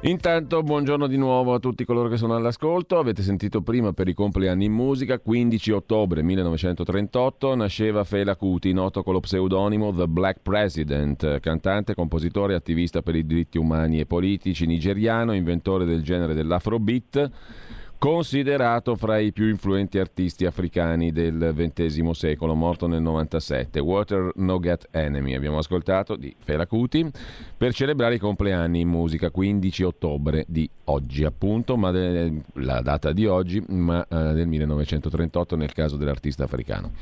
Intanto buongiorno di nuovo a tutti coloro che sono all'ascolto. Avete sentito prima per i compleanni in musica, 15 ottobre 1938 nasceva Fela Kuti, noto con lo pseudonimo The Black President, cantante, compositore, attivista per i diritti umani e politici nigeriano, inventore del genere dell'afrobeat, considerato fra i più influenti artisti africani del XX secolo, morto nel 97. Water No Get Enemy abbiamo ascoltato di Fela Kuti per celebrare i compleanni in musica, 15 ottobre di oggi appunto, la data di oggi, del 1938 nel caso dell'artista africano.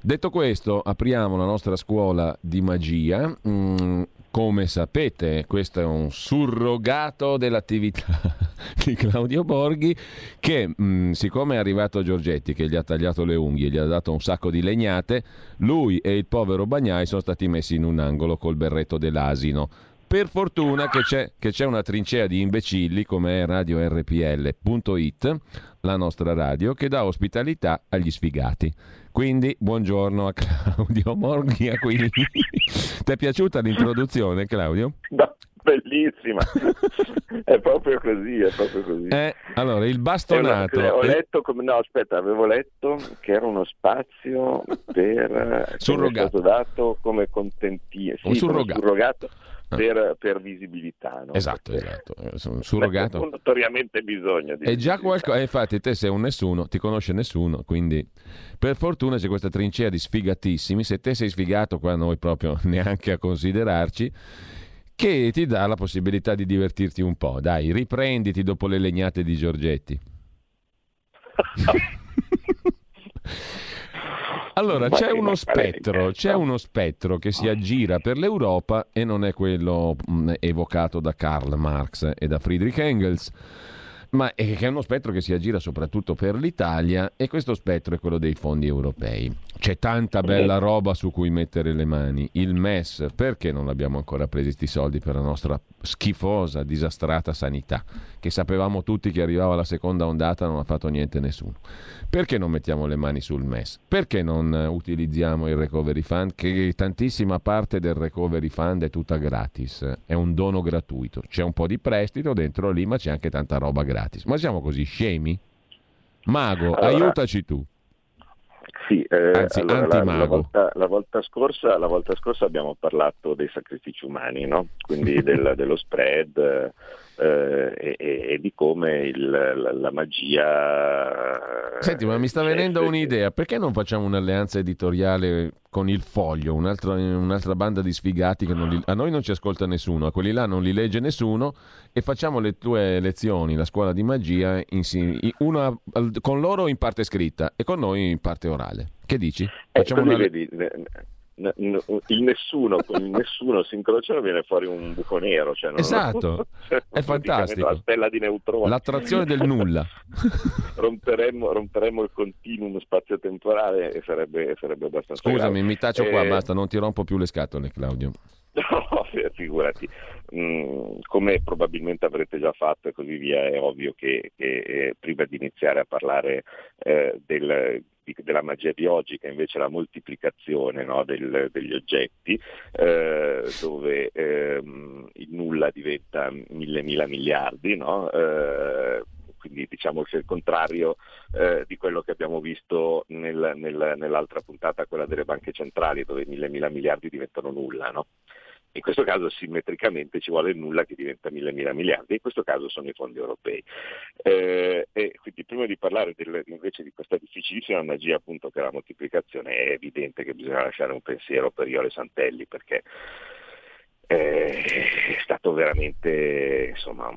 Detto questo, apriamo la nostra scuola di magia. Come sapete, questo è un surrogato dell'attività di Claudio Borghi che, siccome è arrivato Giorgetti che gli ha tagliato le unghie, gli ha dato un sacco di legnate, lui e il povero Bagnai sono stati messi in un angolo col berretto dell'asino. Per fortuna che c'è una trincea di imbecilli come è Radio RPL.it, la nostra radio, che dà ospitalità agli sfigati. Quindi buongiorno a Claudio Borghi Aquilini. Ti è piaciuta l'introduzione, Claudio? No. Bellissima, è proprio così. Allora, il bastonato. Ho letto avevo letto che era uno spazio per surrogato dato come contentino, sì, surrogato. Per visibilità, no? Esatto. Un surrogato. Notoriamente bisogno di. È già qualcosa. Infatti, te sei un nessuno, ti conosce nessuno. Quindi, per fortuna c'è questa trincea di sfigatissimi. Se te sei sfigato, qua noi proprio neanche a considerarci. Che ti dà la possibilità di divertirti un po'. Dai, riprenditi dopo le legnate di Giorgetti. Allora, c'è uno spettro che si aggira per l'Europa e non è quello evocato da Karl Marx e da Friedrich Engels, ma è uno spettro che si aggira soprattutto per l'Italia, e questo spettro è quello dei fondi europei. C'è tanta bella roba su cui mettere le mani. Il MES, perché non abbiamo ancora presi sti soldi per la nostra schifosa, disastrata sanità, che sapevamo tutti che arrivava la seconda ondata, non ha fatto niente nessuno. Perché non mettiamo le mani sul MES? Perché non utilizziamo il Recovery Fund, che tantissima parte del Recovery Fund è tutta gratis, è un dono gratuito. C'è un po' di prestito dentro lì, ma c'è anche tanta roba gratis. Ma siamo così scemi? Mago, allora, aiutaci tu. Sì, anzi, antimago. La volta scorsa abbiamo parlato dei sacrifici umani, no? Quindi dello spread e di come la magia. Senti, ma mi sta venendo un'idea. Perché non facciamo un'alleanza editoriale con il Foglio, un'altra banda di sfigati che a noi non ci ascolta nessuno, a quelli là non li legge nessuno, e facciamo le tue lezioni, la scuola di magia, una con loro in parte scritta e con noi in parte orale. Che dici? Facciamo il nessuno si incrociano, viene fuori un buco nero, cioè esatto, è fantastico, la stella di neutroni, l'attrazione del nulla. Romperemmo il continuum spazio-temporale e sarebbe abbastanza. Scusami, mi taccio qua, basta, non ti rompo più le scatole, Claudio. No, figurati, come probabilmente avrete già fatto e così via, è ovvio che prima di iniziare a parlare della magia di oggi, che invece è la moltiplicazione, no, degli oggetti, dove il nulla diventa 1.000 miliardi, no? Quindi diciamo che è il contrario di quello che abbiamo visto nell'altra puntata, quella delle banche centrali, dove 1.000 miliardi diventano nulla, no? In questo caso simmetricamente ci vuole nulla che diventa 1.000 miliardi, in questo caso sono i fondi europei. E quindi prima di parlare invece di questa difficilissima magia, appunto, che è la moltiplicazione, è evidente che bisogna lasciare un pensiero per Iole Santelli, perché è stato veramente, insomma,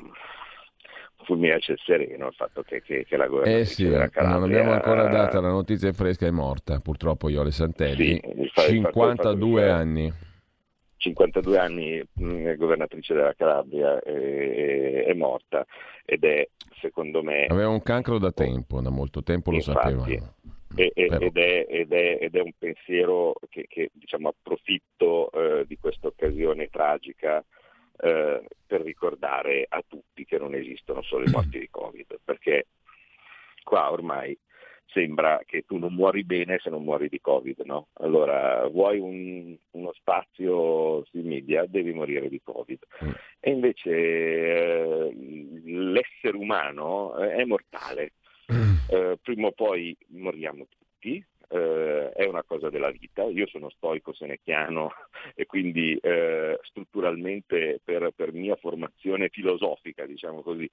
fulminaccio il sereno il fatto che la governatrice della Calabria, non abbiamo ancora data la notizia, fresca, è morta purtroppo Iole Santelli, sì, 52 anni. 52 anni, governatrice della Calabria, è morta ed è, secondo me... Aveva un cancro da tempo, da molto tempo, lo sapevano. Ed è un pensiero che diciamo, approfitto di questa occasione tragica per ricordare a tutti che non esistono solo i morti di Covid, perché qua ormai sembra che tu non muori bene se non muori di Covid, no? Allora vuoi uno spazio sui media, devi morire di Covid. E invece l'essere umano è mortale. Prima o poi moriamo tutti, è una cosa della vita. Io sono stoico senechiano e quindi strutturalmente per mia formazione filosofica, diciamo così,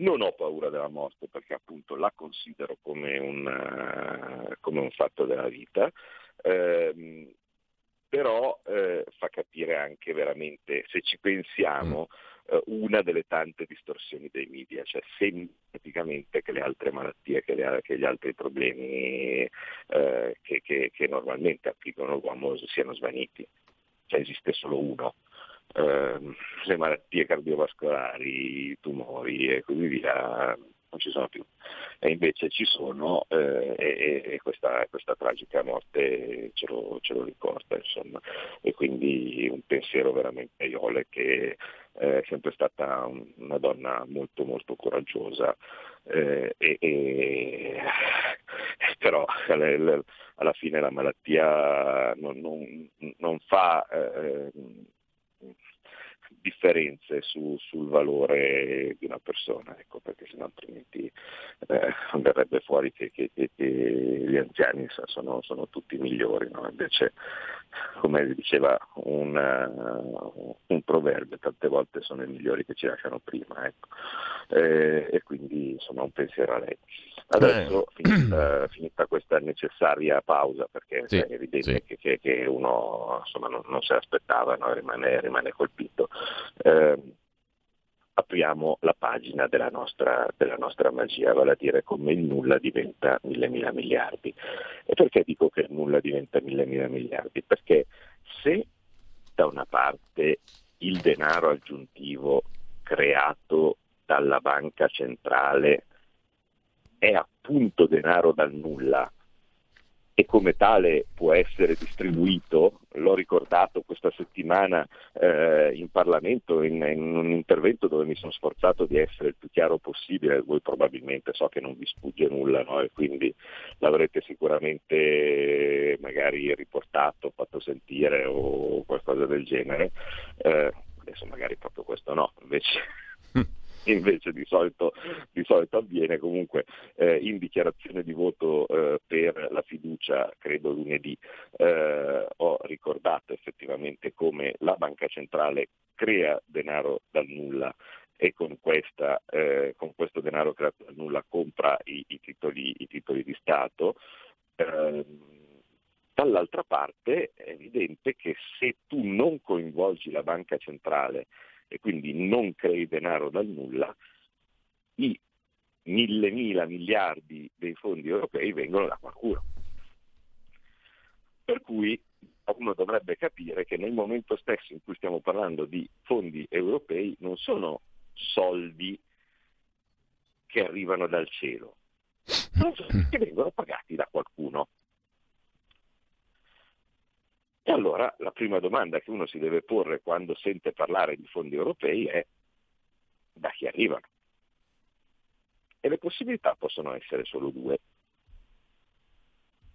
non ho paura della morte, perché appunto la considero come un fatto della vita, però fa capire anche veramente, se ci pensiamo, una delle tante distorsioni dei media, cioè sembra praticamente che le altre malattie, che gli altri problemi che normalmente affliggono l'uomo siano svaniti, cioè esiste solo uno, le malattie cardiovascolari, i tumori e così via non ci sono più, e invece ci sono, e questa tragica morte ce lo ricorda, insomma. E quindi un pensiero veramente a Iole, che è sempre stata una donna molto molto coraggiosa, però alla fine la malattia non fa differenze sul valore di una persona, ecco, perché sennò altrimenti verrebbe fuori che gli anziani sono tutti migliori, no? Invece, come diceva un proverbio, tante volte sono i migliori che ci lasciano prima, ecco. E quindi insomma un pensiero a lei. Adesso finita questa necessaria pausa, perché sì, è evidente, sì, che uno insomma non se l'aspettava, no? rimane colpito. Apriamo la pagina della nostra magia, vale a dire come il nulla diventa 1.000.000 miliardi. E perché dico che il nulla diventa 1.000.000 miliardi? Perché se da una parte il denaro aggiuntivo creato dalla banca centrale è appunto denaro dal nulla, e come tale può essere distribuito, l'ho ricordato questa settimana in Parlamento in un intervento dove mi sono sforzato di essere il più chiaro possibile. Voi probabilmente, so che non vi sfugge nulla, no? E quindi l'avrete sicuramente magari riportato, fatto sentire o qualcosa del genere, adesso magari proprio questo no, invece di solito avviene. Comunque in dichiarazione di voto per la fiducia, credo lunedì, ho ricordato effettivamente come la banca centrale crea denaro dal nulla e con questo denaro creato dal nulla compra i titoli di Stato. Dall'altra parte è evidente che se tu non coinvolgi la banca centrale e quindi non crei denaro dal nulla, i 1.000.000 miliardi dei fondi europei vengono da qualcuno. Per cui uno dovrebbe capire che nel momento stesso in cui stiamo parlando di fondi europei non sono soldi che arrivano dal cielo, sono soldi che vengono pagati da qualcuno. E allora la prima domanda che uno si deve porre quando sente parlare di fondi europei è: da chi arrivano? E le possibilità possono essere solo due.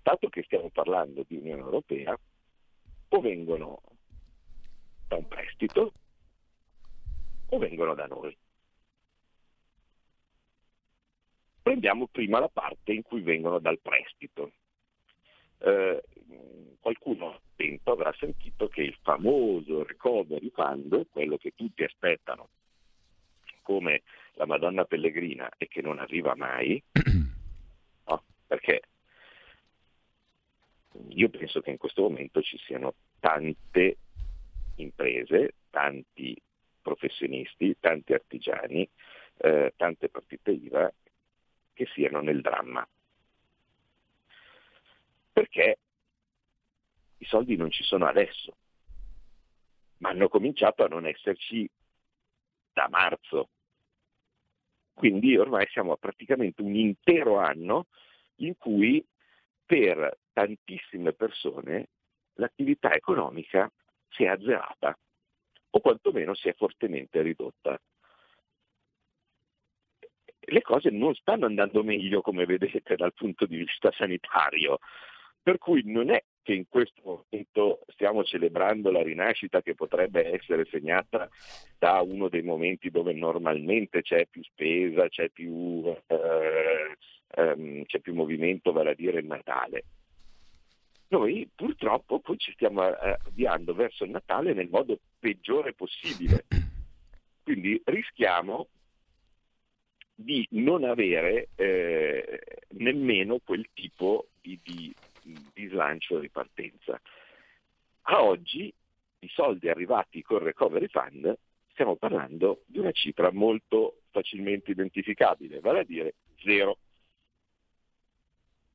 Dato che stiamo parlando di Unione Europea, o vengono da un prestito o vengono da noi. Prendiamo prima la parte in cui vengono dal prestito. Qualcuno avrà sentito che il famoso Recovery Fund, quello che tutti aspettano come la Madonna Pellegrina e che non arriva mai, no? Perché io penso che in questo momento ci siano tante imprese, tanti professionisti, tanti artigiani, tante partite IVA che siano nel dramma, perché i soldi non ci sono adesso, ma hanno cominciato a non esserci da marzo. Quindi ormai siamo a praticamente un intero anno in cui per tantissime persone l'attività economica si è azzerata o quantomeno si è fortemente ridotta. Le cose non stanno andando meglio, come vedete, dal punto di vista sanitario, per cui non è che in questo momento stiamo celebrando la rinascita che potrebbe essere segnata da uno dei momenti dove normalmente c'è più spesa, c'è più movimento, vale a dire il Natale. Noi purtroppo poi ci stiamo avviando verso il Natale nel modo peggiore possibile, quindi rischiamo di non avere nemmeno quel tipo di slancio e ripartenza. A oggi i soldi arrivati col Recovery Fund, stiamo parlando di una cifra molto facilmente identificabile, vale a dire zero.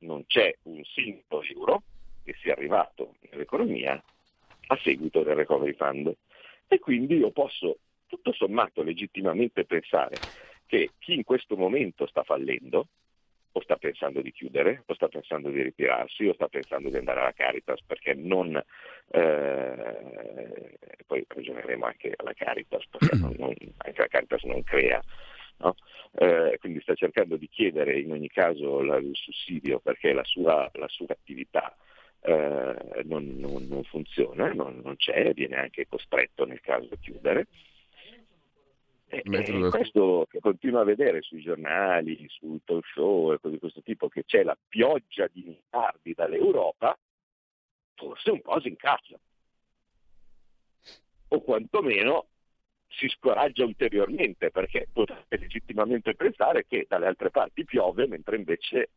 Non c'è un singolo euro che sia arrivato nell'economia a seguito del Recovery Fund, e quindi io posso tutto sommato legittimamente pensare che chi in questo momento sta fallendo o sta pensando di chiudere, o sta pensando di ritirarsi, o sta pensando di andare alla Caritas, perché non poi ragioneremo anche alla Caritas, perché anche la Caritas non crea, no? Quindi sta cercando di chiedere in ogni caso il sussidio perché la sua attività non funziona, non c'è, viene anche costretto nel caso di chiudere. E questo che continua a vedere sui giornali, sui talk show e cose di questo tipo, che c'è la pioggia di miliardi dall'Europa, forse un po' si incazza, o quantomeno si scoraggia ulteriormente, perché potrebbe legittimamente pensare che dalle altre parti piove, mentre invece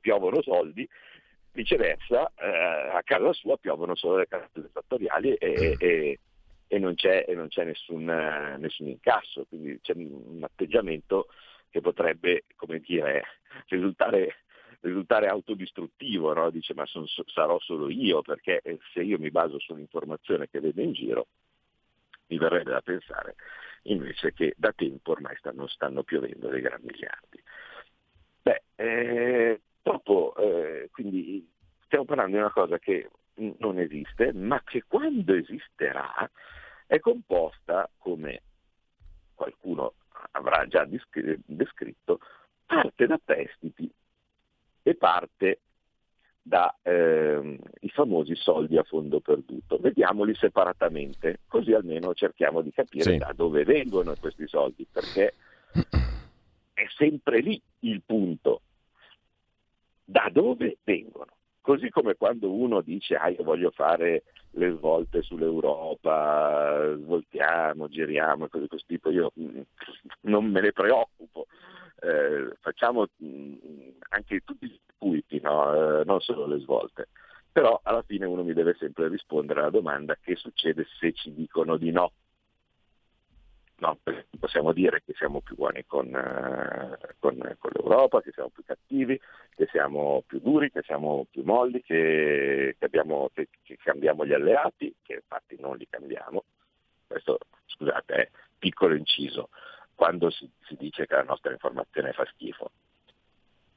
piovono soldi, viceversa a casa sua piovono solo le cartelle fattoriali e non c'è nessun incasso. Quindi c'è un atteggiamento che potrebbe, come dire, risultare autodistruttivo, no? Dice, ma sarò solo io, perché se io mi baso sull'informazione che vedo in giro, mi verrebbe da pensare invece che da tempo ormai stanno piovendo dei gran miliardi. Quindi stiamo parlando di una cosa che non esiste, ma che quando esisterà è composta, come qualcuno avrà già descritto, parte da prestiti e parte da i famosi soldi a fondo perduto. Vediamoli separatamente, così almeno cerchiamo di capire da dove vengono questi soldi, perché è sempre lì il punto: da dove vengono. Così come quando uno dice io voglio fare le svolte sull'Europa, svoltiamo, giriamo e cose di questo tipo, io non me ne preoccupo, facciamo anche tutti i circuiti, no? Non solo le svolte, però alla fine uno mi deve sempre rispondere alla domanda: che succede se ci dicono di no? No, possiamo dire che siamo più buoni con l'Europa, che siamo più cattivi, che siamo più duri, che siamo più molli, che cambiamo gli alleati, che infatti non li cambiamo. Questo, scusate, è piccolo inciso. Quando si dice che la nostra informazione fa schifo,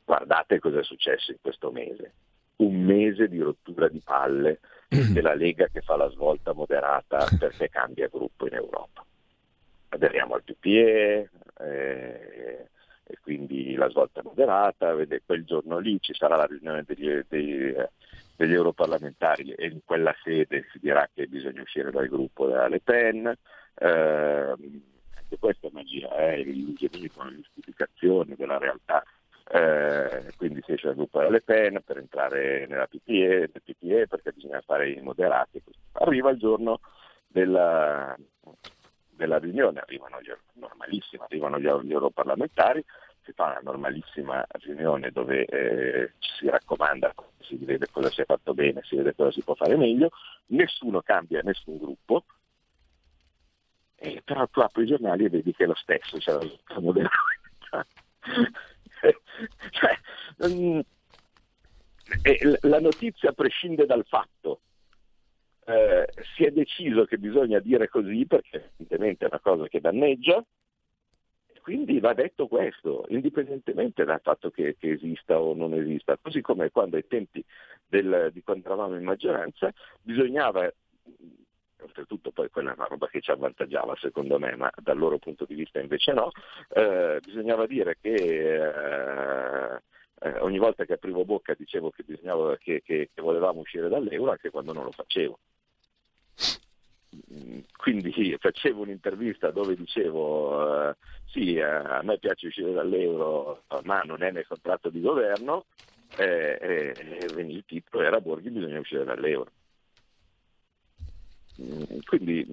guardate cosa è successo in questo mese. Un mese di rottura di palle della Lega che fa la svolta moderata perché cambia gruppo in Europa. Aderiamo al PPE e quindi la svolta moderata, quel giorno lì ci sarà la riunione degli europarlamentari e in quella sede si dirà che bisogna uscire dal gruppo della Le Pen, anche questa è magia, l'illusionismo, la giustificazione della realtà, quindi si esce dal gruppo della Le Pen per entrare nella PPE perché bisogna fare i moderati. Arriva il giorno della riunione, arrivano gli europarlamentari, si fa una normalissima riunione dove si raccomanda, si vede cosa si è fatto bene, si vede cosa si può fare meglio, nessuno cambia nessun gruppo, però tu apri i giornali e vedi che è lo stesso, cioè la modernità. La notizia prescinde dal fatto. si è deciso che bisogna dire così perché evidentemente è una cosa che danneggia, quindi va detto questo, indipendentemente dal fatto che esista o non esista, così come quando ai tempi di quando eravamo in maggioranza bisognava, oltretutto poi quella è una roba che ci avvantaggiava secondo me, ma dal loro punto di vista invece no, bisognava dire che ogni volta che aprivo bocca dicevo che bisognava che volevamo uscire dall'euro, anche quando non lo facevo. Quindi facevo un'intervista dove dicevo sì, a me piace uscire dall'euro, ma non è nel contratto di governo, il titolo era Borghi bisogna uscire dall'euro. Quindi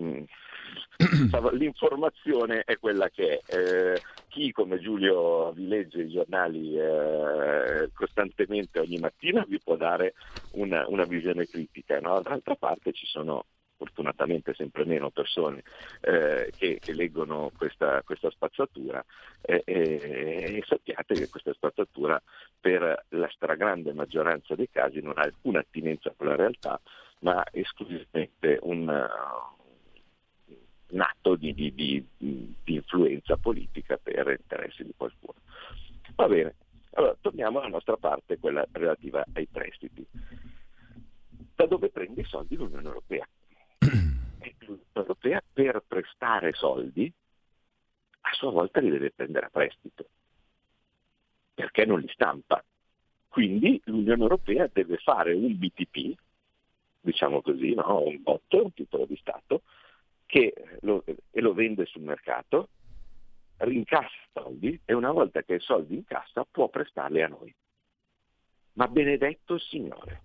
l'informazione è quella che è. Chi come Giulio vi legge i giornali costantemente ogni mattina vi può dare una visione critica, no? D'altra parte ci sono fortunatamente sempre meno persone che leggono questa spazzatura e sappiate che questa spazzatura per la stragrande maggioranza dei casi non ha alcuna attinenza con la realtà, ma esclusivamente un atto di influenza politica per interessi di qualcuno. Va bene, allora torniamo alla nostra parte, quella relativa ai prestiti. Da dove prende i soldi l'Unione Europea? L'Unione Europea per prestare soldi a sua volta li deve prendere a prestito, perché non li stampa. Quindi l'Unione Europea deve fare un BTP, diciamo così, no? Un BOT, un titolo di Stato, che lo vende sul mercato, rincassa soldi e una volta che i soldi incassa può prestarli a noi. Ma benedetto il Signore,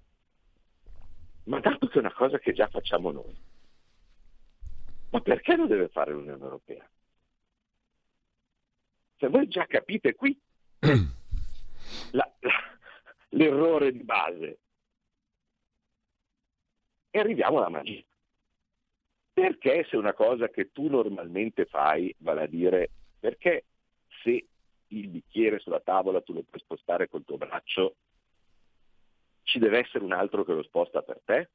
ma dato che è una cosa che già facciamo noi, ma perché lo deve fare l'Unione Europea? Se voi già capite qui l'errore di base e arriviamo alla magia. Perché se una cosa che tu normalmente fai, vale a dire, perché se il bicchiere sulla tavola tu lo puoi spostare col tuo braccio, ci deve essere un altro che lo sposta per te?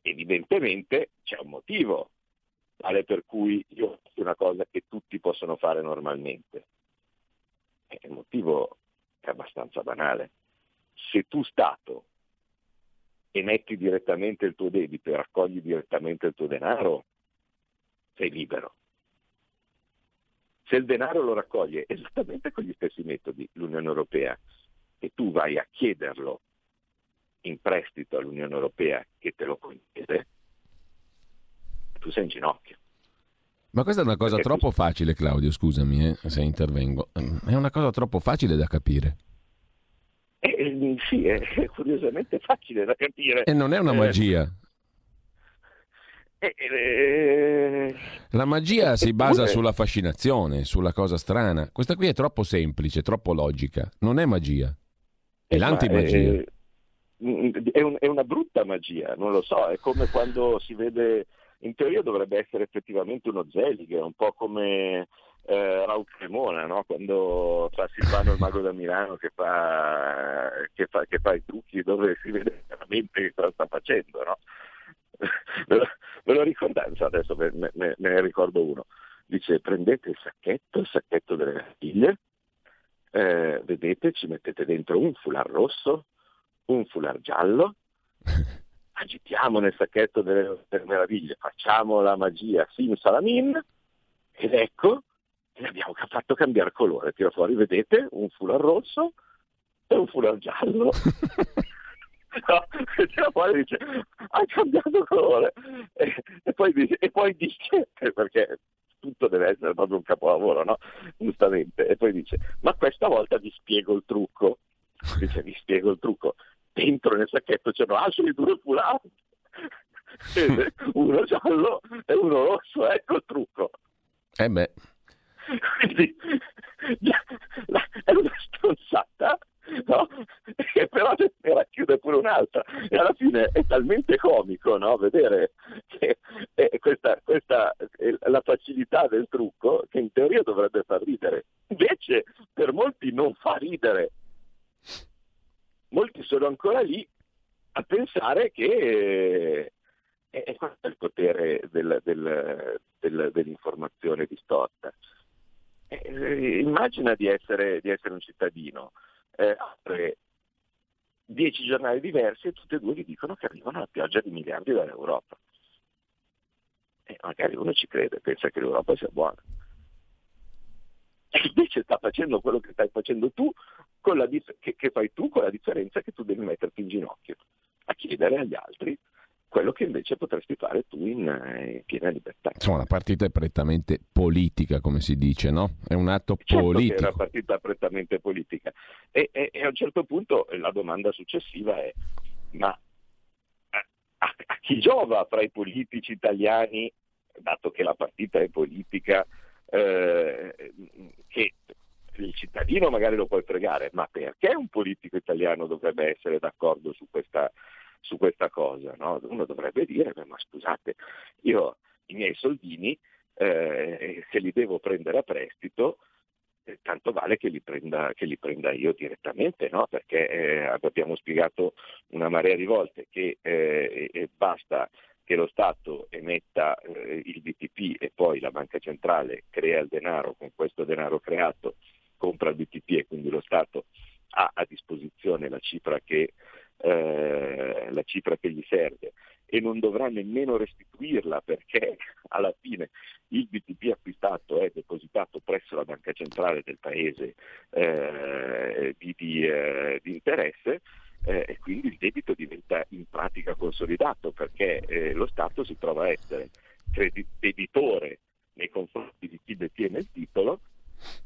Evidentemente c'è un motivo, vale per cui io faccio una cosa che tutti possono fare normalmente. E il motivo è abbastanza banale. Se tu Stato emetti direttamente il tuo debito e raccogli direttamente il tuo denaro, sei libero. Se il denaro lo raccoglie esattamente con gli stessi metodi l'Unione Europea e tu vai a chiederlo in prestito all'Unione Europea che te lo concede, tu sei in ginocchio. Ma questa è una cosa troppo facile, Claudio, scusami se intervengo, è una cosa troppo facile da capire. Sì, è curiosamente facile da capire. E non è una magia. La magia si basa sulla fascinazione, sulla cosa strana. Questa qui è troppo semplice, troppo logica. Non è magia. È l'antimagia. È una brutta magia, non lo so. È come quando si vede... In teoria dovrebbe essere effettivamente uno Zelig, un po' come... Raul Cremona, no? Quando fa Silvano il mago da Milano che fa i trucchi dove si vede veramente che cosa sta facendo, no? Ve lo ricordate? Adesso me ne ricordo uno. Dice: prendete il sacchetto delle artiglie, vedete, ci mettete dentro un foulard rosso, un foulard giallo, agitiamo nel sacchetto delle meraviglie, facciamo la magia simsalamin ed ecco. E abbiamo fatto cambiare colore, tira fuori, vedete, un foulard rosso e un foulard giallo. No, tira fuori e dice: hai cambiato colore. E poi dice, perché tutto deve essere proprio un capolavoro, no? Giustamente. E poi dice: ma questa volta vi spiego il trucco. Dice: vi spiego il trucco. Dentro nel sacchetto c'erano altri due foulard, uno giallo e uno rosso, ecco il trucco. Beh. Quindi è una stronzata, no? Che però ne racchiude pure un'altra e alla fine è talmente comico, no? Vedere che questa è la facilità del trucco che in teoria dovrebbe far ridere, invece per molti non fa ridere, molti sono ancora lì a pensare che E questo è il potere dell'informazione distorta. Immagina di essere un cittadino, apre 10 giornali diversi e tutti e due gli dicono che arrivano la pioggia di miliardi dall'Europa. E magari uno ci crede, pensa che l'Europa sia buona. E invece sta facendo quello che stai facendo tu, che fai tu, con la differenza che tu devi metterti in ginocchio a chiedere agli altri quello che invece potresti fare tu in piena libertà. Insomma, la partita è prettamente politica, come si dice, no? È un atto politico. È una partita prettamente politica. E a un certo punto la domanda successiva è: ma a chi giova fra i politici italiani, dato che la partita è politica, che il cittadino magari lo puoi fregare, ma perché un politico italiano dovrebbe essere d'accordo su questa cosa, no? Uno dovrebbe dire: ma scusate, io i miei soldini, se li devo prendere a prestito, tanto vale che li prenda io direttamente, no? Perché abbiamo spiegato una marea di volte che basta che lo Stato emetta il BTP e poi la banca centrale crea il denaro, con questo denaro creato compra il BTP, e quindi lo Stato ha a disposizione la cifra che gli serve e non dovrà nemmeno restituirla, perché alla fine il BTP acquistato è depositato presso la banca centrale del paese di interesse, e quindi il debito diventa in pratica consolidato, perché lo Stato si trova a essere debitore nei confronti di chi detiene il titolo,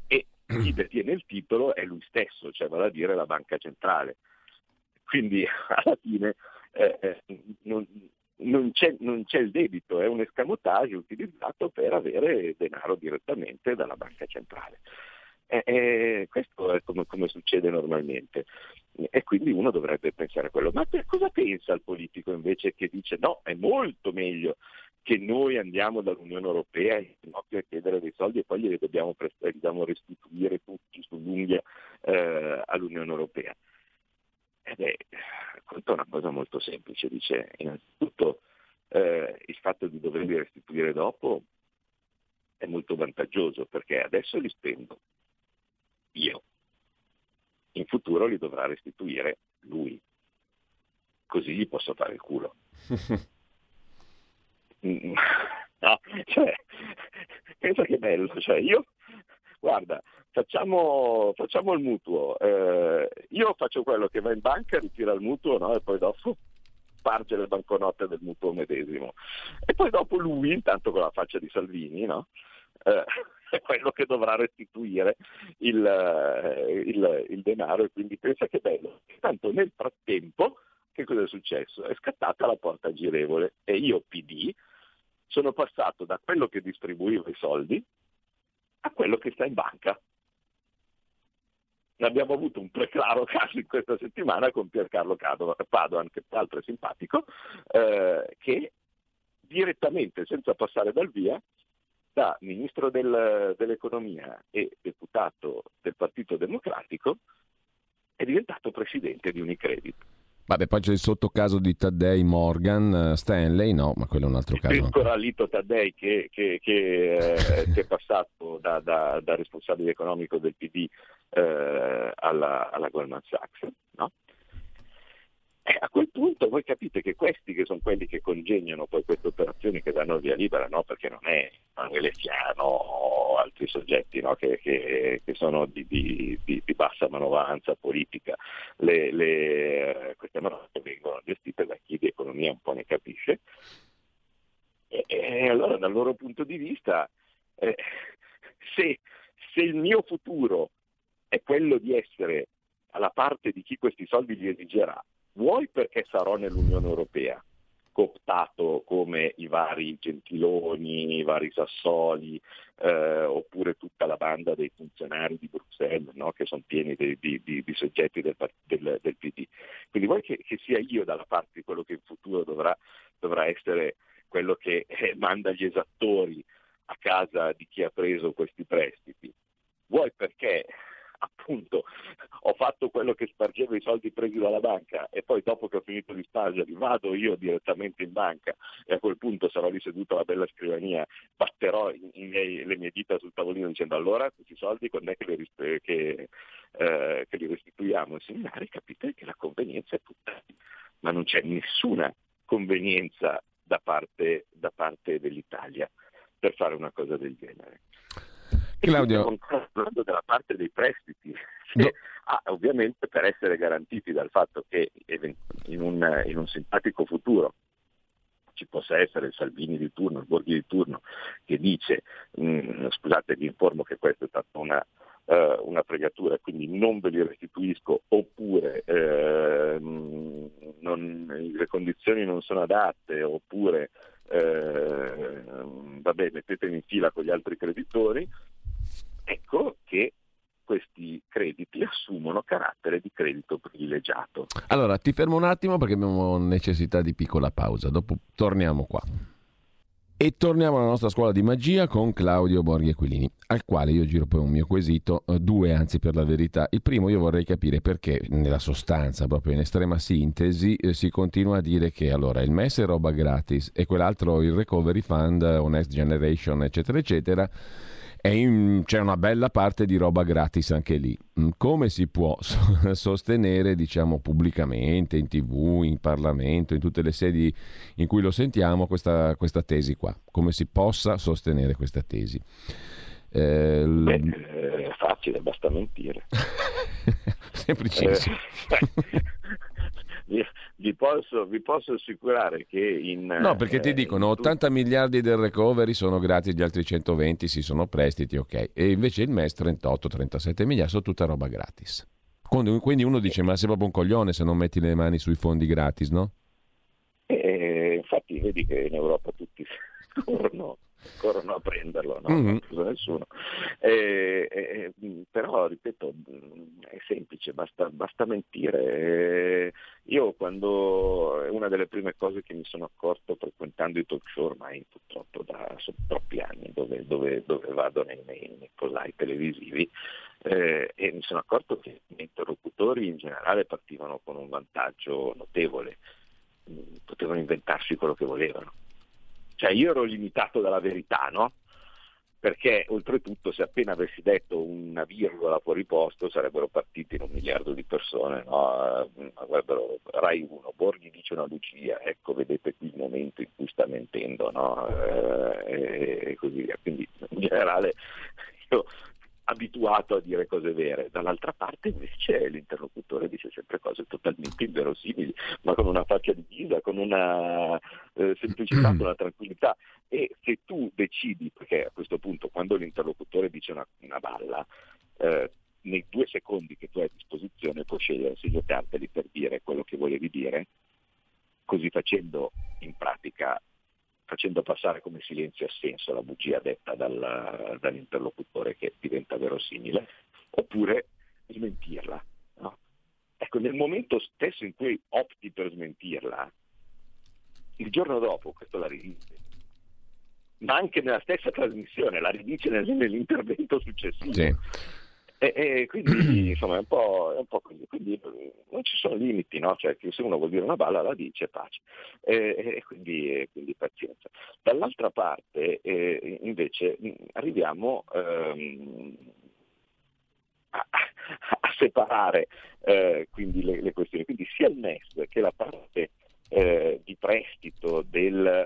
e chi detiene il titolo è lui stesso, cioè vale a dire la banca centrale. Quindi alla fine non c'è il debito, è un escamotage utilizzato per avere denaro direttamente dalla banca centrale. Questo è come succede normalmente, e quindi uno dovrebbe pensare a quello. Ma cosa pensa il politico invece che dice: no, è molto meglio che noi andiamo dall'Unione Europea in ginocchio a chiedere dei soldi e poi glieli dobbiamo restituire tutti sull'unghia all'Unione Europea? Ed è conta una cosa molto semplice, dice: innanzitutto il fatto di doverli restituire dopo è molto vantaggioso, perché adesso li spendo io, in futuro li dovrà restituire lui, così gli posso fare il culo. No, cioè, pensa che bello, cioè io, guarda, facciamo il mutuo, io faccio quello che va in banca, ritira il mutuo, no? E poi dopo sparge le banconote del mutuo medesimo, e poi dopo lui, intanto con la faccia di Salvini, no? È quello che dovrà restituire il denaro. E quindi pensa che bello, tanto nel frattempo che cosa è successo? È scattata la porta girevole e io PD sono passato da quello che distribuiva i soldi a quello che sta in banca. Ne abbiamo avuto un preclaro caso in questa settimana con Piercarlo Padoan, che tra l'altro è simpatico, che direttamente, senza passare dal via, da ministro dell'economia e deputato del Partito Democratico è diventato presidente di Unicredit. Vabbè, poi c'è il sottocaso di Taddei, Morgan Stanley, no, ma quello è un altro caso. Il corallito Taddei che è passato da responsabile economico del PD alla Goldman Sachs, no? A quel punto voi capite che questi, che sono quelli che congegnano poi queste operazioni, che danno via libera, no? Perché non è Manuele Fiano o altri soggetti, no? che sono di bassa manovalanza politica, queste manovre vengono gestite da chi di economia un po' ne capisce, e allora dal loro punto di vista se il mio futuro è quello di essere alla parte di chi questi soldi li esigerà, vuoi perché sarò nell'Unione Europea, cooptato come i vari Gentiloni, i vari Sassoli, oppure tutta la banda dei funzionari di Bruxelles, no? Che sono pieni di soggetti del PD. Quindi vuoi che sia io dalla parte di quello che in futuro dovrà essere quello che manda gli esattori a casa di chi ha preso questi prestiti? Vuoi perché punto ho fatto quello che spargevo i soldi presi dalla banca e poi dopo che ho finito gli spargeri vado io direttamente in banca e a quel punto sarò lì seduto alla bella scrivania, batterò le mie dita sul tavolino dicendo allora questi soldi quando è che li restituiamo ai seminari, capite che la convenienza è tutta, ma non c'è nessuna convenienza da parte dell'Italia per fare una cosa del genere. Claudio, parlando della parte dei prestiti, no. Ovviamente per essere garantiti dal fatto che in un simpatico futuro ci possa essere il Salvini di turno, il Borghi di turno che dice scusate vi informo che questa è stata una pregatura, quindi non ve li restituisco, oppure le condizioni non sono adatte, oppure vabbè mettetemi in fila con gli altri creditori, ecco che questi crediti assumono carattere di credito privilegiato. Allora ti fermo un attimo perché abbiamo necessità di piccola pausa, dopo torniamo qua. E torniamo alla nostra scuola di magia con Claudio Borghi Aquilini, al quale io giro poi un mio quesito, due anzi per la verità. Il primo, io vorrei capire perché nella sostanza, proprio in estrema sintesi, si continua a dire che allora il MES è roba gratis e quell'altro, il Recovery Fund o Next Generation eccetera eccetera, c'è una bella parte di roba gratis anche lì. Come si può sostenere, diciamo, pubblicamente, in TV, in Parlamento, in tutte le sedi in cui lo sentiamo, questa tesi qua? Come si possa sostenere questa tesi? È facile, basta mentire. Semplicissimo. Vi posso assicurare che no, perché ti dicono 80 miliardi del recovery sono gratis, gli altri 120 si sono prestiti, ok, e invece il MES 38-37 miliardi sono tutta roba gratis. Quindi uno dice ma sei proprio un coglione se non metti le mani sui fondi gratis, no? Infatti vedi che in Europa tutti corrono a prenderlo, no? Non c'è nessuno. Però ripeto, è semplice, basta mentire. Io una delle prime cose che mi sono accorto frequentando i talk show ormai purtroppo da troppi anni dove vado nei collai televisivi, e mi sono accorto che gli interlocutori in generale partivano con un vantaggio notevole, potevano inventarsi quello che volevano. Cioè io ero limitato dalla verità, no? Perché oltretutto se appena avessi detto una virgola fuori posto sarebbero partiti in 1 miliardo di persone, no? Avrebbero Rai 1, Borghi dice una bugia, ecco vedete qui il momento in cui sta mentendo, no? E così via. Quindi in generale io abituato a dire cose vere, dall'altra parte invece l'interlocutore dice sempre cose totalmente inverosimili, ma con una faccia di ghisa, con una semplicità, con una tranquillità. E se tu decidi, perché a questo punto quando l'interlocutore dice una balla, nei 2 secondi che tu hai a disposizione puoi scegliere se giocarteli per dire quello che volevi dire, così facendo in pratica facendo passare come silenzio assenso la bugia detta dall'interlocutore che diventa verosimile, oppure smentirla. No? Ecco, nel momento stesso in cui opti per smentirla, il giorno dopo questo la ridice, ma anche nella stessa trasmissione la ridice nell'intervento successivo. Sì. E quindi insomma è un po' così, quindi non ci sono limiti, no? Cioè che se uno vuol dire una balla la dice, pace, e quindi pazienza. Dall'altra parte invece arriviamo a separare quindi le questioni, quindi sia il MES che la parte di prestito del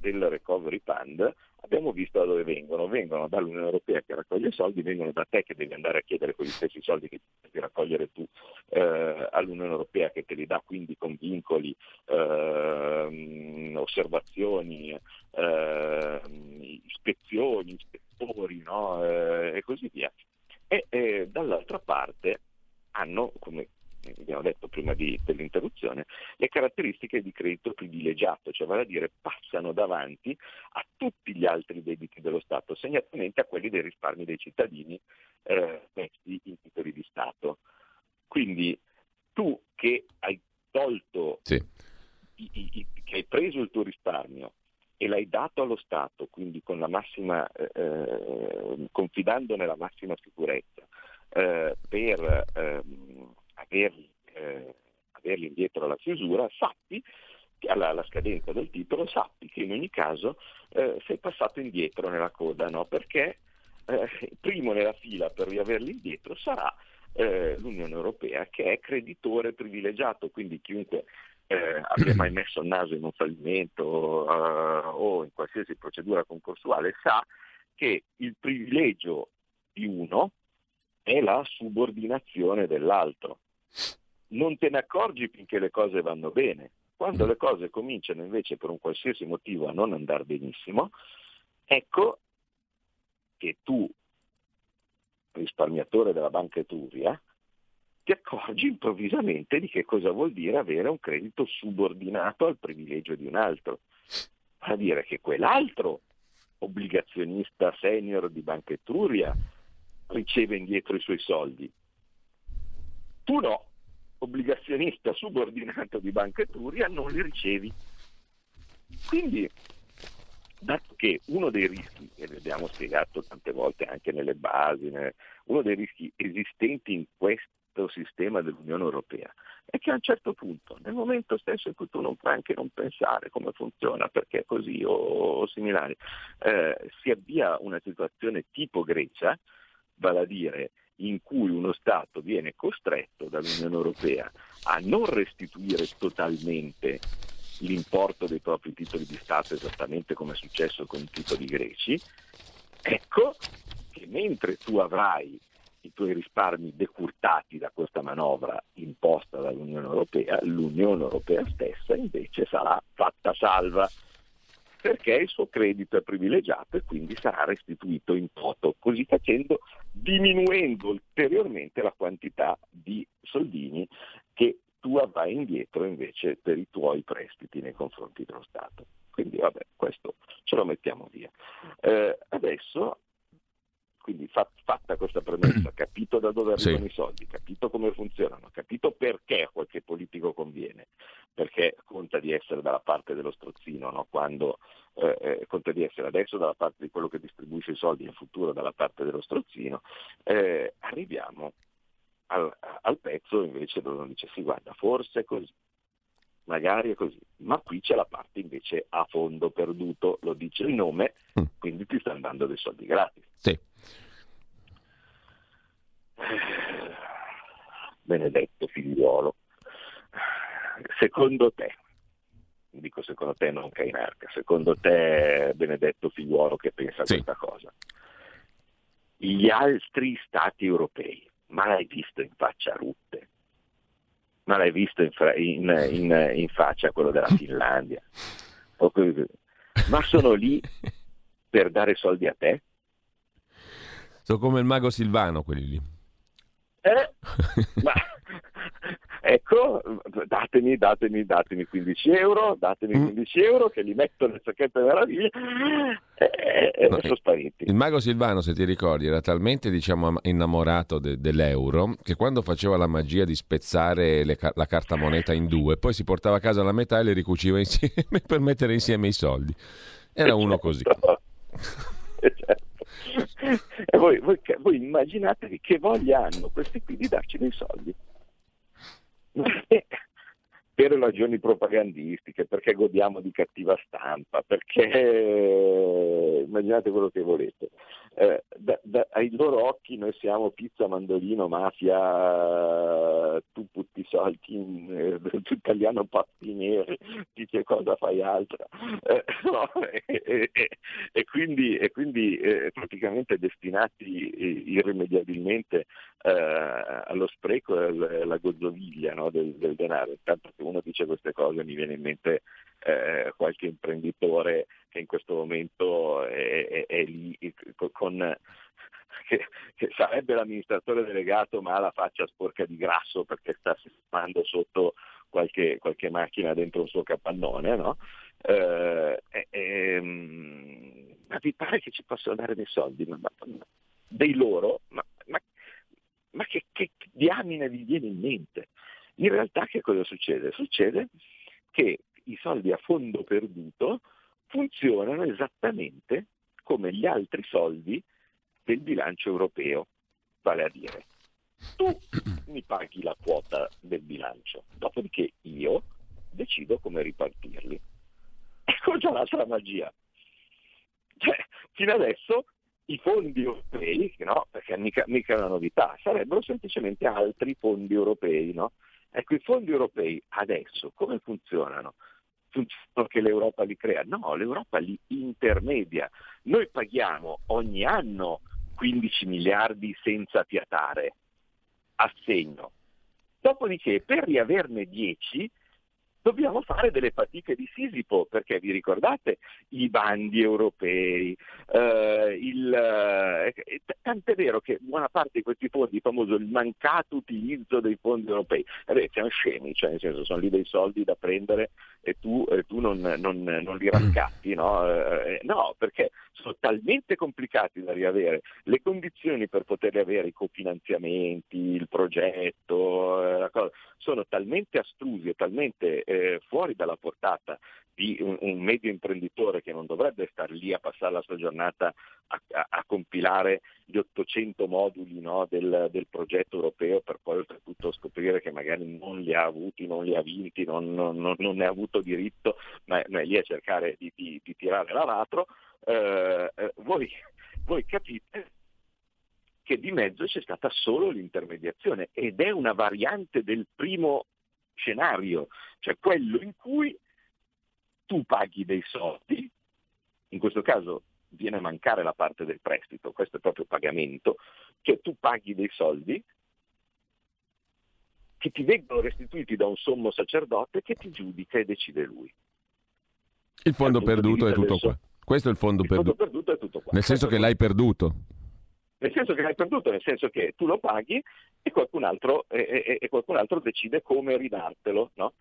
Recovery Fund abbiamo visto da dove vengono dall'Unione Europea che raccoglie soldi, vengono da te che devi andare a chiedere quegli stessi soldi che devi raccogliere tu all'Unione Europea, che te li dà quindi con vincoli, osservazioni, ispezioni, ispettori, no? E così via. E dall'altra parte hanno, come abbiamo detto prima dell'interruzione, le caratteristiche di credito privilegiato, cioè vale a dire passano davanti a tutti gli altri debiti dello Stato, segnatamente a quelli dei risparmi dei cittadini messi in titoli di Stato. Quindi tu che hai tolto, sì, che hai preso il tuo risparmio e l'hai dato allo Stato, quindi con la massima confidando nella massima sicurezza, per per averli indietro alla chiusura, sappi che alla scadenza del titolo, sappi che in ogni caso sei passato indietro nella coda, no? Perché primo nella fila per riaverli indietro sarà l'Unione Europea, che è creditore privilegiato, quindi chiunque abbia mai messo il naso in un fallimento o in qualsiasi procedura concorsuale sa che il privilegio di uno è la subordinazione dell'altro. Non te ne accorgi finché le cose vanno bene. Quando le cose cominciano invece per un qualsiasi motivo a non andare benissimo, ecco che tu, risparmiatore della Banca Etruria, ti accorgi improvvisamente di che cosa vuol dire avere un credito subordinato al privilegio di un altro. Vuol dire che quell'altro obbligazionista senior di Banca Etruria riceve indietro i suoi soldi. Tu no, obbligazionista subordinato di Banca Etruria, non li ricevi. Quindi, dato che uno dei rischi, e l'abbiamo spiegato tante volte anche nelle basi, uno dei rischi esistenti in questo sistema dell'Unione Europea è che a un certo punto, nel momento stesso in cui tu non puoi anche non pensare come funziona, perché è così o similari, si avvia una situazione tipo Grecia, vale a dire in cui uno Stato viene costretto dall'Unione Europea a non restituire totalmente l'importo dei propri titoli di Stato, esattamente come è successo con i titoli greci. Ecco che mentre tu avrai i tuoi risparmi decurtati da questa manovra imposta dall'Unione Europea, l'Unione Europea stessa invece sarà fatta salva, perché il suo credito è privilegiato e quindi sarà restituito in toto, così facendo diminuendo ulteriormente la quantità di soldini che tu avrai indietro invece per i tuoi prestiti nei confronti dello Stato. Quindi vabbè, questo ce lo mettiamo via. Adesso, quindi fatta questa premessa, capito da dove arrivano i soldi, capito come funzionano, capito perché a qualche politico conviene, perché conta di essere dalla parte dello strozzino, no? Quando conta di essere adesso dalla parte di quello che distribuisce i soldi, in futuro dalla parte dello strozzino, arriviamo al pezzo invece dove uno dice sì, guarda, forse è così, magari è così, ma qui c'è la parte invece a fondo perduto, lo dice il nome, quindi ti stanno dando dei soldi gratis. Sì. Benedetto Figliuolo, secondo te, dico secondo te non Cainarca, secondo te Benedetto Figliuolo che pensa a questa cosa, gli altri stati europei, ma l'hai visto in faccia a Rutte? Ma l'hai visto in faccia a quello della Finlandia? Ma sono lì per dare soldi a te? Sono come il mago Silvano quelli lì. Ma ecco, datemi 15 euro, che li metto nel sacchetto di meraviglia e sono spariti. Il mago Silvano, se ti ricordi, era talmente innamorato dell'euro che quando faceva la magia di spezzare la carta moneta in due, poi si portava a casa la metà e le ricuciva insieme per mettere insieme i soldi. Era uno così. E voi immaginatevi che voglia hanno questi qui di darci dei soldi per ragioni propagandistiche, perché godiamo di cattiva stampa, perché immaginate quello che volete. Ai loro occhi noi siamo pizza, mandolino, mafia, tu putti soldi, tu italiano pappiniere, di che cosa fai altra, no? E quindi praticamente destinati irrimediabilmente allo spreco e alla gozzoviglia, no? del denaro. Tanto che uno dice queste cose mi viene in mente qualche imprenditore che in questo momento è lì che sarebbe l'amministratore delegato, ma ha la faccia sporca di grasso perché sta sistemando sotto qualche macchina dentro un suo capannone, no? Ma vi pare che ci possono dare dei soldi, dei loro? Ma che diamine vi viene in mente? In realtà che cosa succede? Succede che i soldi a fondo perduto funzionano esattamente come gli altri soldi del bilancio europeo, vale a dire tu mi paghi la quota del bilancio, dopodiché io decido come ripartirli. Ecco già l'altra magia. Cioè, fino adesso i fondi europei, no, perché mica è una novità, sarebbero semplicemente altri fondi europei, no? Ecco, i fondi europei adesso come funzionano? Funzionano che l'Europa li crea? No, l'Europa li intermedia. Noi paghiamo ogni anno 15 miliardi senza piatare assegno, dopodiché per riaverne 10 dobbiamo fare delle fatiche di Sisipo, perché vi ricordate i bandi europei, tant'è vero che buona parte di questi fondi, famoso il mancato utilizzo dei fondi europei, siamo scemi, cioè nel senso sono lì dei soldi da prendere e tu non li raccatti, no? No, perché sono talmente complicati da riavere, le condizioni per poterli avere, i cofinanziamenti, il progetto, la cosa, sono talmente astrusi e talmente fuori dalla portata di un medio imprenditore che non dovrebbe star lì a passare la sua giornata a compilare gli 800 moduli, no, del progetto europeo, per poi oltretutto scoprire che magari non li ha avuti, non li ha vinti, non ne ha avuto diritto, ma è lì a cercare di tirare l'aratro. Voi capite che di mezzo c'è stata solo l'intermediazione, ed è una variante del primo scenario, cioè quello in cui tu paghi dei soldi, in questo caso viene a mancare la parte del prestito, questo è proprio pagamento, cioè tu paghi dei soldi che ti vengono restituiti da un sommo sacerdote che ti giudica e decide lui. Il fondo perduto è tutto qua. Questo è il fondo perduto è tutto qua. Nel senso che l'hai perduto. Nel senso che tu lo paghi e qualcun altro decide come ridartelo, no?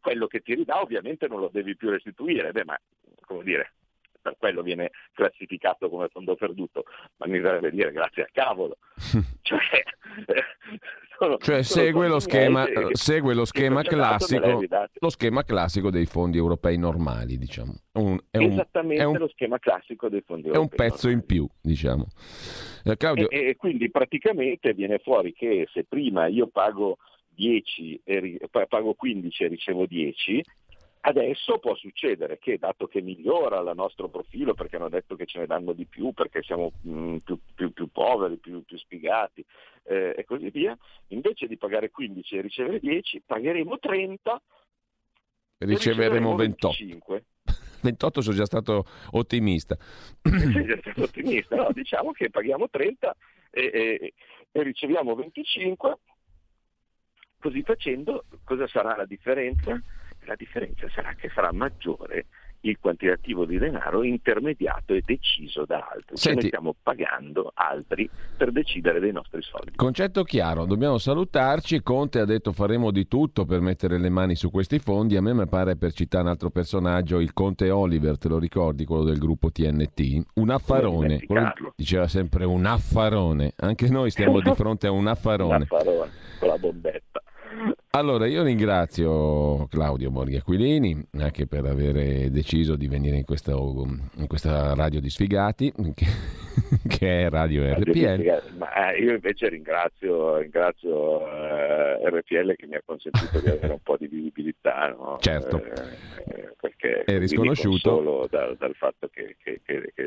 Quello che ti ridà ovviamente non lo devi più restituire, ma come dire, per quello viene classificato come fondo perduto, ma mi verrebbe dire grazie al cavolo. Cioè segue lo schema classico dei fondi europei normali, diciamo. Lo schema classico dei fondi europei. È un pezzo normali. In più, diciamo. Claudio... E quindi praticamente viene fuori che se prima io pago 10 pago 15 e ricevo 10, adesso può succedere che, dato che migliora il nostro profilo, perché hanno detto che ce ne danno di più, perché siamo più poveri, più sfigati e così via, invece di pagare 15 e ricevere 10, pagheremo 30 e riceveremo 25. 28 sono già stato ottimista. No, diciamo che paghiamo 30 e riceviamo 25, così facendo cosa sarà la differenza? La differenza sarà che sarà maggiore il quantitativo di denaro intermediato e deciso da altri. Senti, ce ne stiamo pagando altri per decidere dei nostri soldi. Concetto chiaro, dobbiamo salutarci. Conte ha detto faremo di tutto per mettere le mani su questi fondi. A me pare, per citare un altro personaggio, il Conte Oliver, te lo ricordi, quello del gruppo TNT? Un affarone, diceva sempre un affarone. Anche noi stiamo di fronte a un affarone. Un affarone con la bombetta. Allora, io ringrazio Claudio Borghi Aquilini anche per aver deciso di venire in questa radio di sfigati, che è Radio RPL. Ma io invece ringrazio RPL che mi ha consentito di avere un po' di visibilità, no? Certo. Perché è riconosciuto solo dal fatto che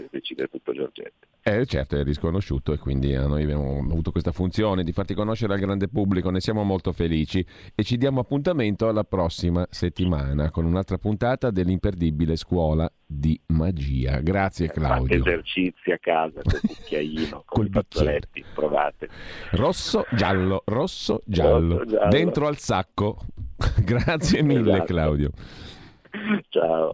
decide tutto Giorgetti. Certo, è risconosciuto, e quindi noi abbiamo avuto questa funzione di farti conoscere al grande pubblico, ne siamo molto felici e ci diamo appuntamento alla prossima settimana con un'altra puntata dell'imperdibile Scuola di Magia. Grazie Claudio. Fate esercizi a casa col cucchiaino, col fazzoletti, provate. Rosso, giallo, dentro al sacco. Grazie mille, esatto. Claudio. Ciao.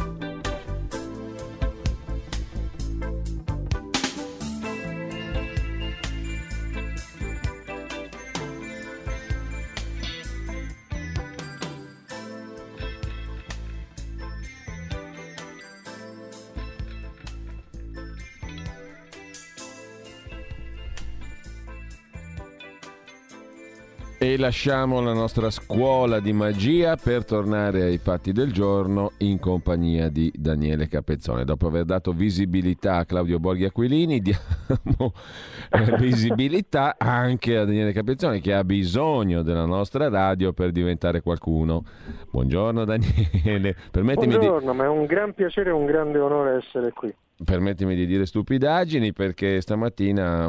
E lasciamo la nostra scuola di magia per tornare ai fatti del giorno in compagnia di Daniele Capezzone. Dopo aver dato visibilità a Claudio Borghi Aquilini, diamo visibilità anche a Daniele Capezzone, che ha bisogno della nostra radio per diventare qualcuno. Buongiorno Daniele. Buongiorno, ma è un gran piacere e un grande onore essere qui. Permettimi di dire stupidaggini, perché stamattina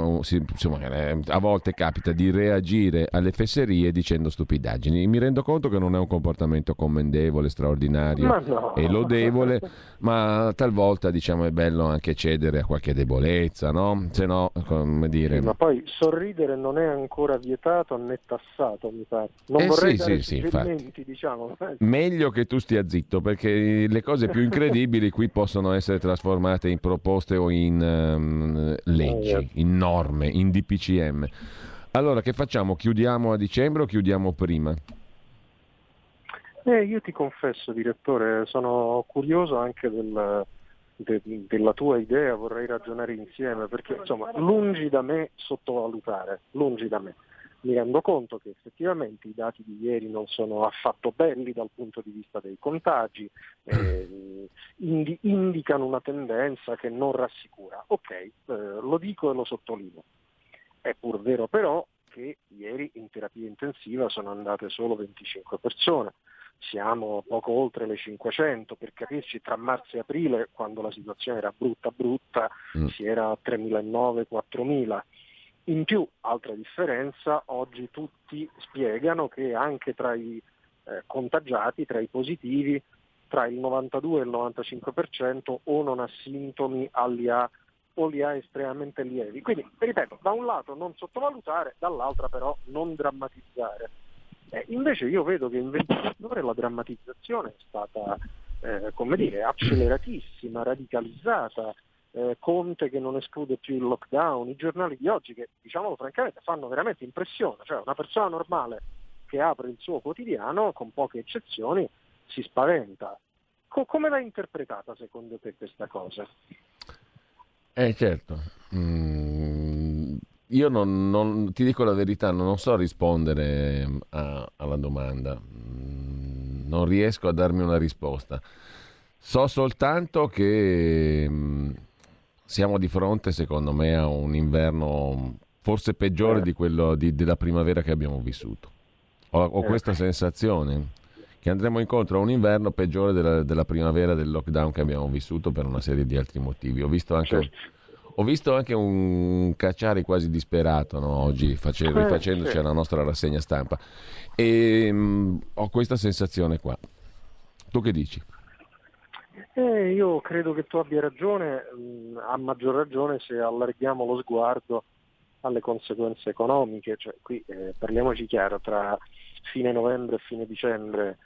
insomma, a volte capita di reagire alle fesserie dicendo stupidaggini. Mi rendo conto che non è un comportamento commendevole, straordinario e lodevole, ma talvolta diciamo è bello anche cedere a qualche debolezza, no? Se no, come dire... Sì, ma poi sorridere non è ancora vietato né tassato, mi pare. Non vorrei dare suggerimenti, diciamo. Meglio che tu stia zitto, perché le cose più incredibili qui possono essere trasformate in proposte o in leggi, in norme, in DPCM. Allora, che facciamo? Chiudiamo a dicembre o chiudiamo prima? Io ti confesso, direttore, sono curioso anche della tua idea, vorrei ragionare insieme, perché insomma, lungi da me sottovalutare, lungi da me. Mi rendo conto che effettivamente i dati di ieri non sono affatto belli dal punto di vista dei contagi, indicano una tendenza che non rassicura. Ok, lo dico e lo sottolineo. È pur vero però che ieri in terapia intensiva sono andate solo 25 persone. Siamo poco oltre le 500, per capirci, tra marzo e aprile, quando la situazione era brutta, si era a 3.900, 4.000. In più, altra differenza, oggi tutti spiegano che anche tra i contagiati, tra i positivi, tra il 92 e il 95% o non ha sintomi o li ha estremamente lievi. Quindi, ripeto, da un lato non sottovalutare, dall'altra però non drammatizzare. Invece io vedo che in 20 ore la drammatizzazione è stata, acceleratissima, radicalizzata. Conte che non esclude più il lockdown, i giornali di oggi che, diciamolo francamente, fanno veramente impressione, cioè una persona normale che apre il suo quotidiano, con poche eccezioni, si spaventa. Come l'hai interpretata secondo te questa cosa? Certo, io non ti dico la verità, non so rispondere alla domanda, non riesco a darmi una risposta, so soltanto che siamo di fronte, secondo me, a un inverno forse peggiore di quello della primavera che abbiamo vissuto. Ho questa sensazione che andremo incontro a un inverno peggiore della primavera, del lockdown che abbiamo vissuto per una serie di altri motivi. Ho visto anche un Cacciari quasi disperato, no? Oggi, rifacendoci alla nostra rassegna stampa. E ho questa sensazione qua. Tu che dici? Io credo che tu abbia ragione, a maggior ragione se allarghiamo lo sguardo alle conseguenze economiche, cioè qui parliamoci chiaro, tra fine novembre e fine dicembre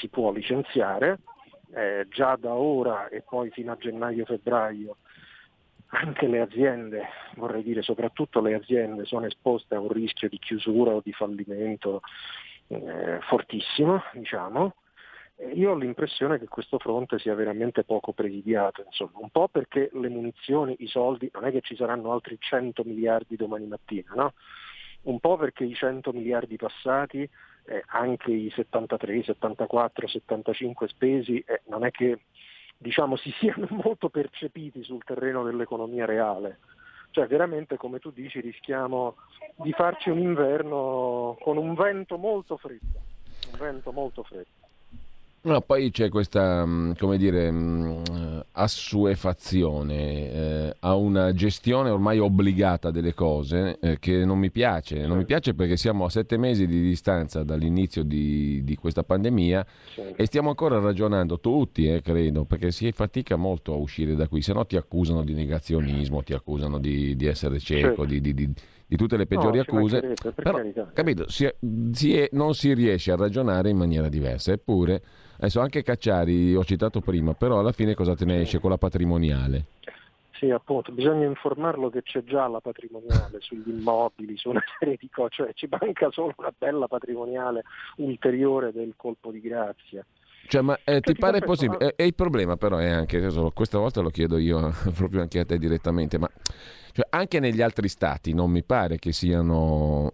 si può licenziare, già da ora e poi fino a gennaio-febbraio anche le aziende, vorrei dire soprattutto le aziende, sono esposte a un rischio di chiusura o di fallimento fortissimo, diciamo. Io ho l'impressione che questo fronte sia veramente poco presidiato, insomma, un po' perché le munizioni, i soldi, non è che ci saranno altri 100 miliardi domani mattina, no? Un po' perché i 100 miliardi passati, anche i 73, 74, 75 spesi, non è che diciamo si siano molto percepiti sul terreno dell'economia reale. Cioè veramente, come tu dici, rischiamo di farci un inverno con un vento molto freddo, No, poi c'è questa, come dire, assuefazione a una gestione ormai obbligata delle cose che non mi piace. Non mi piace perché siamo a 7 mesi di distanza dall'inizio di questa pandemia e stiamo ancora ragionando tutti, credo, perché si fatica molto a uscire da qui, se no ti accusano di negazionismo, ti accusano di essere cieco, di tutte le peggiori accuse. Però, capito, non si riesce a ragionare in maniera diversa, eppure... Adesso anche Cacciari, ho citato prima, però alla fine cosa te ne esce con la patrimoniale? Sì, appunto, bisogna informarlo che c'è già la patrimoniale sugli immobili, su una serie di cose, cioè ci manca solo una bella patrimoniale ulteriore del colpo di grazia. Cioè, ma ti pare possibile? E il problema però è anche, questa volta lo chiedo io proprio anche a te direttamente, ma cioè, anche negli altri stati non mi pare che ci siano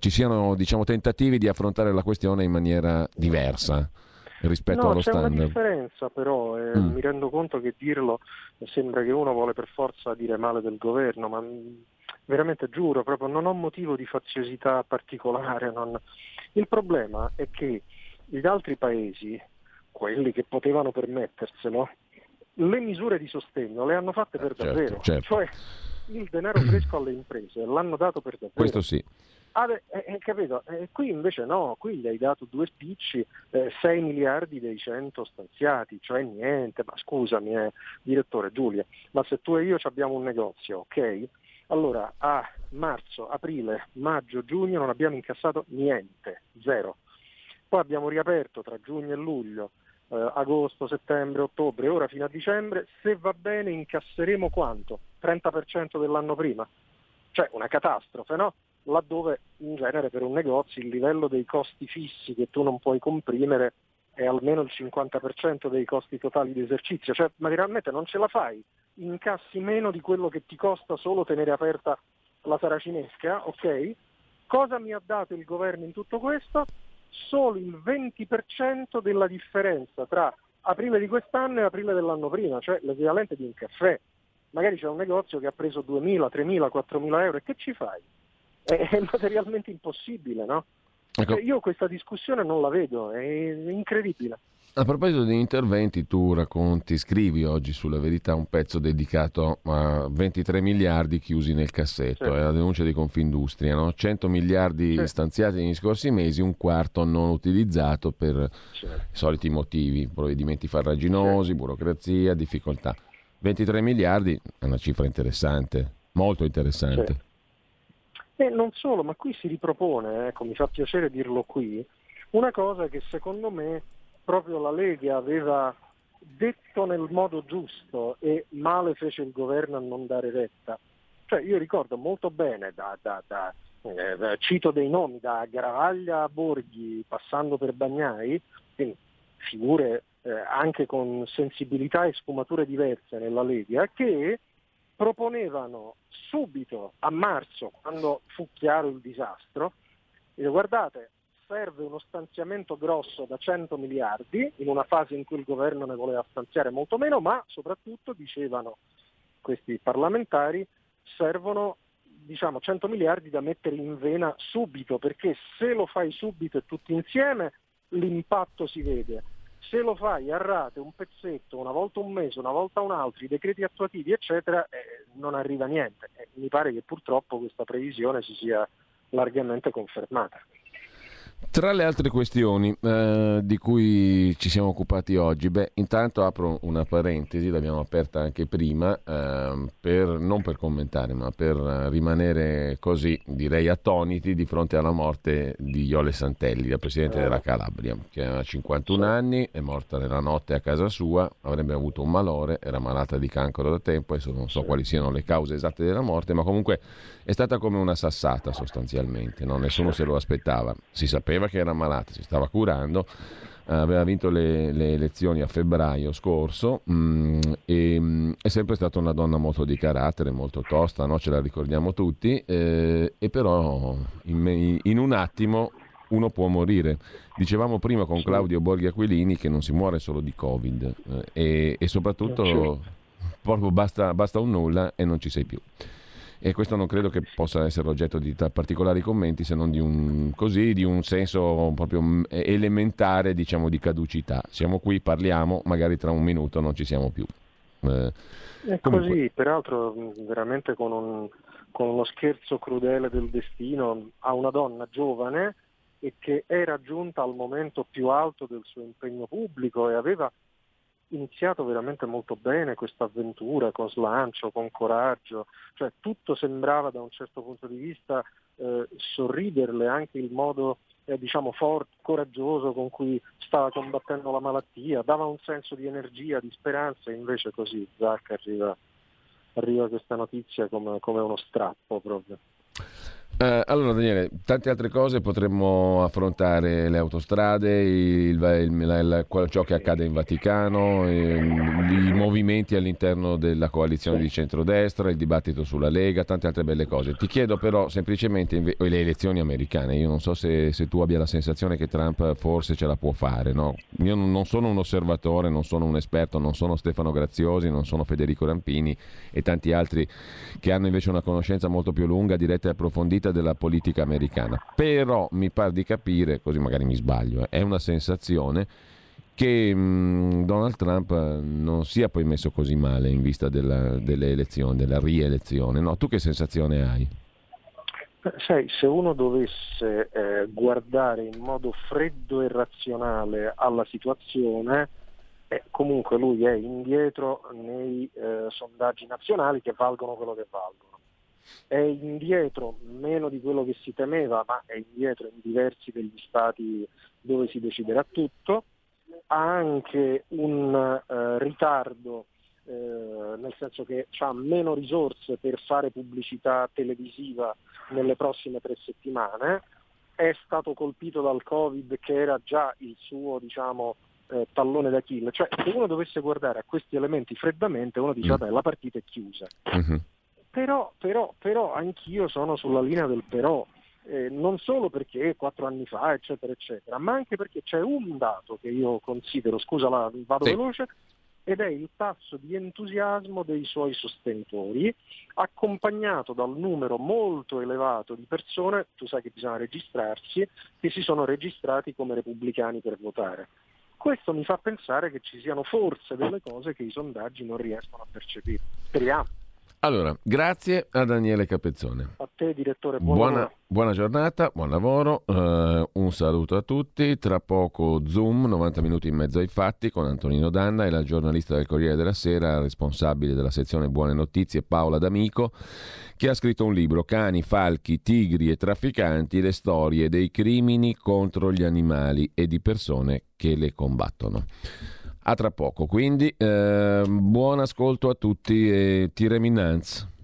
diciamo tentativi di affrontare la questione in maniera diversa rispetto allo standard. No, c'è una differenza però, mi rendo conto che dirlo sembra che uno vuole per forza dire male del governo, ma veramente giuro, proprio non ho motivo di faziosità particolare. Il problema è che gli altri paesi, quelli che potevano permetterselo, le misure di sostegno le hanno fatte per davvero, certo. Cioè il denaro fresco alle imprese l'hanno dato per davvero. Questo sì. Capito? Qui invece no, qui gli hai dato due spicci, 6 miliardi dei 100 stanziati, cioè niente. Ma scusami, direttore Giulia, ma se tu e io abbiamo un negozio, ok? Allora a marzo, aprile, maggio, giugno non abbiamo incassato niente, zero. Poi abbiamo riaperto tra giugno e luglio, agosto, settembre, ottobre, ora fino a dicembre, se va bene incasseremo quanto? 30% dell'anno prima. Cioè una catastrofe, no? Laddove in genere per un negozio il livello dei costi fissi che tu non puoi comprimere è almeno il 50% dei costi totali di esercizio, cioè materialmente non ce la fai, incassi meno di quello che ti costa solo tenere aperta la saracinesca, ok? Cosa mi ha dato il governo in tutto questo? Solo il 20% della differenza tra aprile di quest'anno e aprile dell'anno prima, cioè l'equivalente di un caffè. Magari c'è un negozio che ha preso 2.000, 3.000, 4.000 euro e che ci fai? È materialmente impossibile, no? Ecco. Io questa discussione non la vedo, è incredibile. A proposito di interventi, tu scrivi oggi sulla Verità un pezzo dedicato a 23 miliardi chiusi nel cassetto, è la denuncia di Confindustria, no? 100 miliardi stanziati negli scorsi mesi, un quarto non utilizzato per i soliti motivi, provvedimenti farraginosi, burocrazia, difficoltà. 23 miliardi è una cifra interessante, molto interessante. Non solo, ma qui si ripropone, ecco, mi fa piacere dirlo qui, una cosa che secondo me proprio la Lega aveva detto nel modo giusto e male fece il governo a non dare retta. Cioè io ricordo molto bene, cito dei nomi, da Garavaglia a Borghi, passando per Bagnai, quindi figure anche con sensibilità e sfumature diverse nella Lega, che proponevano subito a marzo, quando fu chiaro il disastro, guardate, serve uno stanziamento grosso da 100 miliardi in una fase in cui il governo ne voleva stanziare molto meno, ma soprattutto dicevano questi parlamentari servono 100 miliardi da mettere in vena subito, perché se lo fai subito e tutti insieme l'impatto si vede, se lo fai a rate, un pezzetto, una volta un mese, una volta un altro, i decreti attuativi eccetera, non arriva niente. Mi pare che purtroppo questa previsione si sia largamente confermata. Tra le altre questioni di cui ci siamo occupati oggi, intanto apro una parentesi, l'abbiamo aperta anche prima, non per commentare, ma per rimanere così, direi, attoniti di fronte alla morte di Iole Santelli, la presidente della Calabria, che aveva 51 anni, è morta nella notte a casa sua, avrebbe avuto un malore, era malata di cancro da tempo, adesso non so quali siano le cause esatte della morte, ma comunque è stata come una sassata sostanzialmente, no? Nessuno se lo aspettava, si sapeva che era malata, si stava curando, aveva vinto le elezioni a febbraio scorso, è sempre stata una donna molto di carattere, molto tosta, no? Ce la ricordiamo tutti, e però in un attimo uno può morire. Dicevamo prima con Claudio Borghi Aquilini che non si muore solo di Covid, e soprattutto proprio basta un nulla e non ci sei più. E questo non credo che possa essere oggetto di particolari commenti, se non di un senso proprio elementare, di caducità. Siamo qui, parliamo, magari tra un minuto non ci siamo più. È così, peraltro veramente con uno scherzo crudele del destino a una donna giovane e che era giunta al momento più alto del suo impegno pubblico e aveva iniziato veramente molto bene questa avventura, con slancio, con coraggio, cioè tutto sembrava da un certo punto di vista sorriderle, anche il modo forte, coraggioso con cui stava combattendo la malattia, dava un senso di energia, di speranza, e invece così, arriva questa notizia come uno strappo proprio. Allora Daniele, tante altre cose potremmo affrontare, le autostrade, ciò che accade in Vaticano, i movimenti all'interno della coalizione di centrodestra, il dibattito sulla Lega, tante altre belle cose. Ti chiedo però semplicemente le elezioni americane, io non so se tu abbia la sensazione che Trump forse ce la può fare, no? Io non sono un osservatore, non sono un esperto, non sono Stefano Graziosi, non sono Federico Rampini e tanti altri che hanno invece una conoscenza molto più lunga, diretta e approfondita della politica americana, però mi pare di capire, così magari mi sbaglio, è una sensazione che Donald Trump non sia poi messo così male in vista delle elezioni, della rielezione, no? Tu che sensazione hai? Sai, se uno dovesse guardare in modo freddo e razionale alla situazione, comunque lui è indietro nei sondaggi nazionali che valgono quello che valgono. È indietro meno di quello che si temeva, ma è indietro in diversi degli stati dove si deciderà tutto. Ha anche un ritardo, nel senso che ha meno risorse per fare pubblicità televisiva nelle prossime 3 settimane. È stato colpito dal Covid, che era già il suo, tallone d'Achille. Cioè, se uno dovesse guardare a questi elementi freddamente, uno dice vabbè, la partita è chiusa. Uh-huh. Però anch'io sono sulla linea del però, non solo perché 4 anni fa, eccetera, eccetera, ma anche perché c'è un dato che io considero, veloce, ed è il tasso di entusiasmo dei suoi sostenitori, accompagnato dal numero molto elevato di persone, tu sai che bisogna registrarsi, che si sono registrati come repubblicani per votare. Questo mi fa pensare che ci siano forse delle cose che i sondaggi non riescono a percepire. Speriamo. Allora, grazie a Daniele Capezzone. A te, direttore. Buona giornata, buon lavoro, un saluto a tutti. Tra poco Zoom, 90 minuti in mezzo ai fatti, con Antonino Danna e la giornalista del Corriere della Sera, responsabile della sezione Buone Notizie, Paola D'Amico, che ha scritto un libro, Cani, falchi, tigri e trafficanti, le storie dei crimini contro gli animali e di persone che le combattono. A tra poco, quindi buon ascolto a tutti e tire minanz.